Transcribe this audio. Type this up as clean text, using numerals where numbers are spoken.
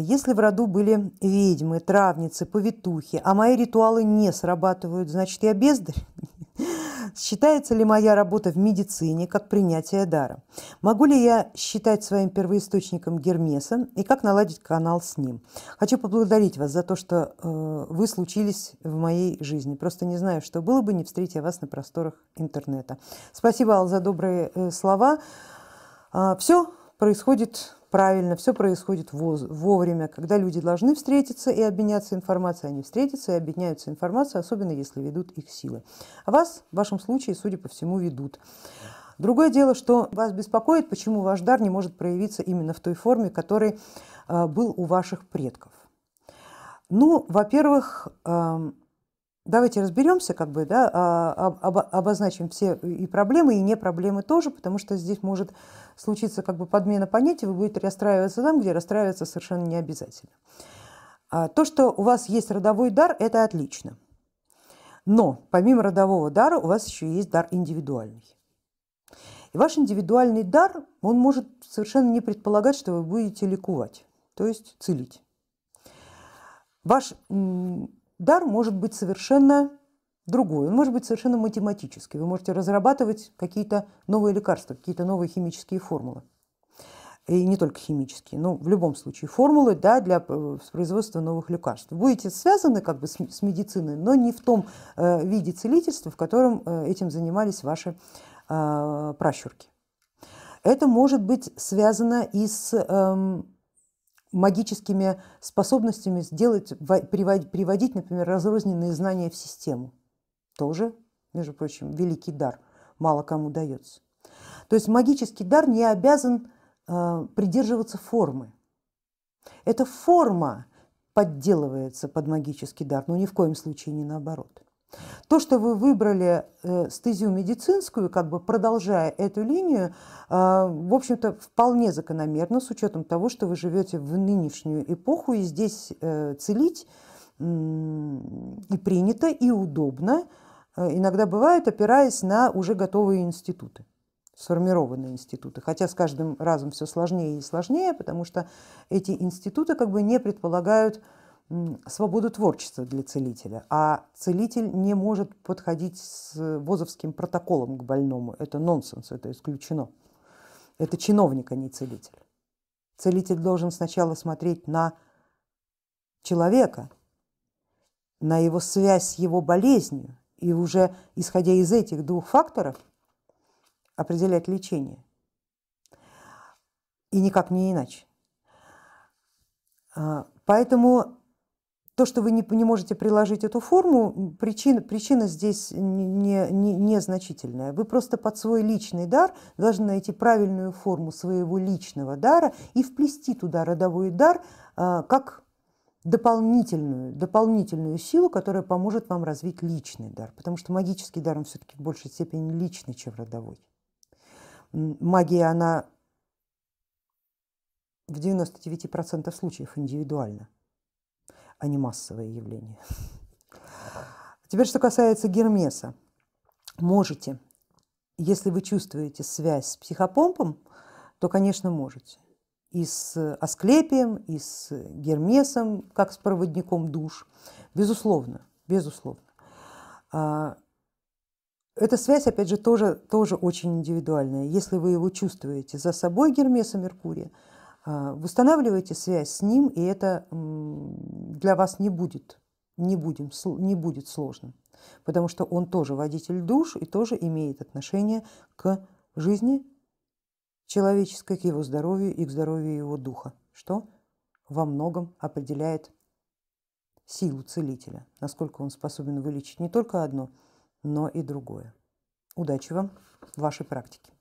Цитата. «Если в роду были ведьмы, травницы, повитухи, а мои ритуалы не срабатывают, значит, я бездарь? Считается ли моя работа в медицине как принятие дара? Могу ли я считать своим первоисточником Гермеса и как наладить канал с ним? Хочу поблагодарить вас за то, что вы случились в моей жизни. Просто не знаю, что было бы, не встретя вас на просторах интернета». Спасибо, Алла, за добрые слова. Все происходит правильно, все происходит вовремя, когда люди должны встретиться и обменяться информацией, они встретятся и объединяются информацией, особенно если ведут их силы. А вас, в вашем случае, судя по всему, ведут. Другое дело, что вас беспокоит, почему ваш дар не может проявиться именно в той форме, который был у ваших предков. Ну, во-первых, давайте разберемся, как бы, да, обозначим все и проблемы, и не проблемы тоже, потому что здесь может случиться как бы подмена понятий, вы будете расстраиваться там, где расстраиваться совершенно не обязательно. То, что у вас есть родовой дар, это отлично. Но помимо родового дара у вас еще есть дар индивидуальный. И ваш индивидуальный дар, он может совершенно не предполагать, что вы будете ликувать, то есть целить. Ваш дар может быть совершенно другой, он может быть совершенно математический. Вы можете разрабатывать какие-то новые лекарства, какие-то новые химические формулы. И не только химические, но в любом случае формулы, да, для производства новых лекарств. Будете связаны как бы с медициной, но не в том виде целительства, в котором этим занимались ваши пращурки. Это может быть связано и с магическими способностями сделать, приводить, например, разрозненные знания в систему. Тоже, между прочим, великий дар, мало кому дается. То есть магический дар не обязан придерживаться формы. Эта форма подделывается под магический дар, но ни в коем случае не наоборот. То, что вы выбрали стезию медицинскую, как бы продолжая эту линию, в общем-то, вполне закономерно, с учетом того, что вы живете в нынешнюю эпоху, и здесь целить и принято, и удобно, иногда бывает, опираясь на уже готовые институты, сформированные институты. Хотя с каждым разом все сложнее и сложнее, потому что эти институты как бы не предполагают свободу творчества для целителя, а целитель не может подходить с ВОЗовским протоколом к больному. Это нонсенс, это исключено. Это чиновник, а не целитель. Целитель должен сначала смотреть на человека, на его связь с его болезнью, и уже исходя из этих двух факторов определять лечение. И никак не иначе. Поэтому то, что вы не можете приложить эту форму, причина здесь незначительная. Вы просто под свой личный дар должны найти правильную форму своего личного дара и вплести туда родовой дар как дополнительную силу, которая поможет вам развить личный дар. Потому что магический дар, он все-таки в большей степени личный, чем родовой. Магия, она в 99% случаев индивидуальна, а не массовое явление. Теперь, что касается Гермеса. Можете, если вы чувствуете связь с психопомпом, то, конечно, можете. И с Асклепием, и с Гермесом, как с проводником душ. Безусловно, безусловно. Эта связь, опять же, тоже очень индивидуальная. Если вы его чувствуете за собой, Гермеса Меркурия, восстанавливаете связь с ним, и это для вас не будет сложным, потому что он тоже водитель душ и тоже имеет отношение к жизни человеческой, к его здоровью и к здоровью его духа, что во многом определяет силу целителя, насколько он способен вылечить не только одно, но и другое. Удачи вам в вашей практике.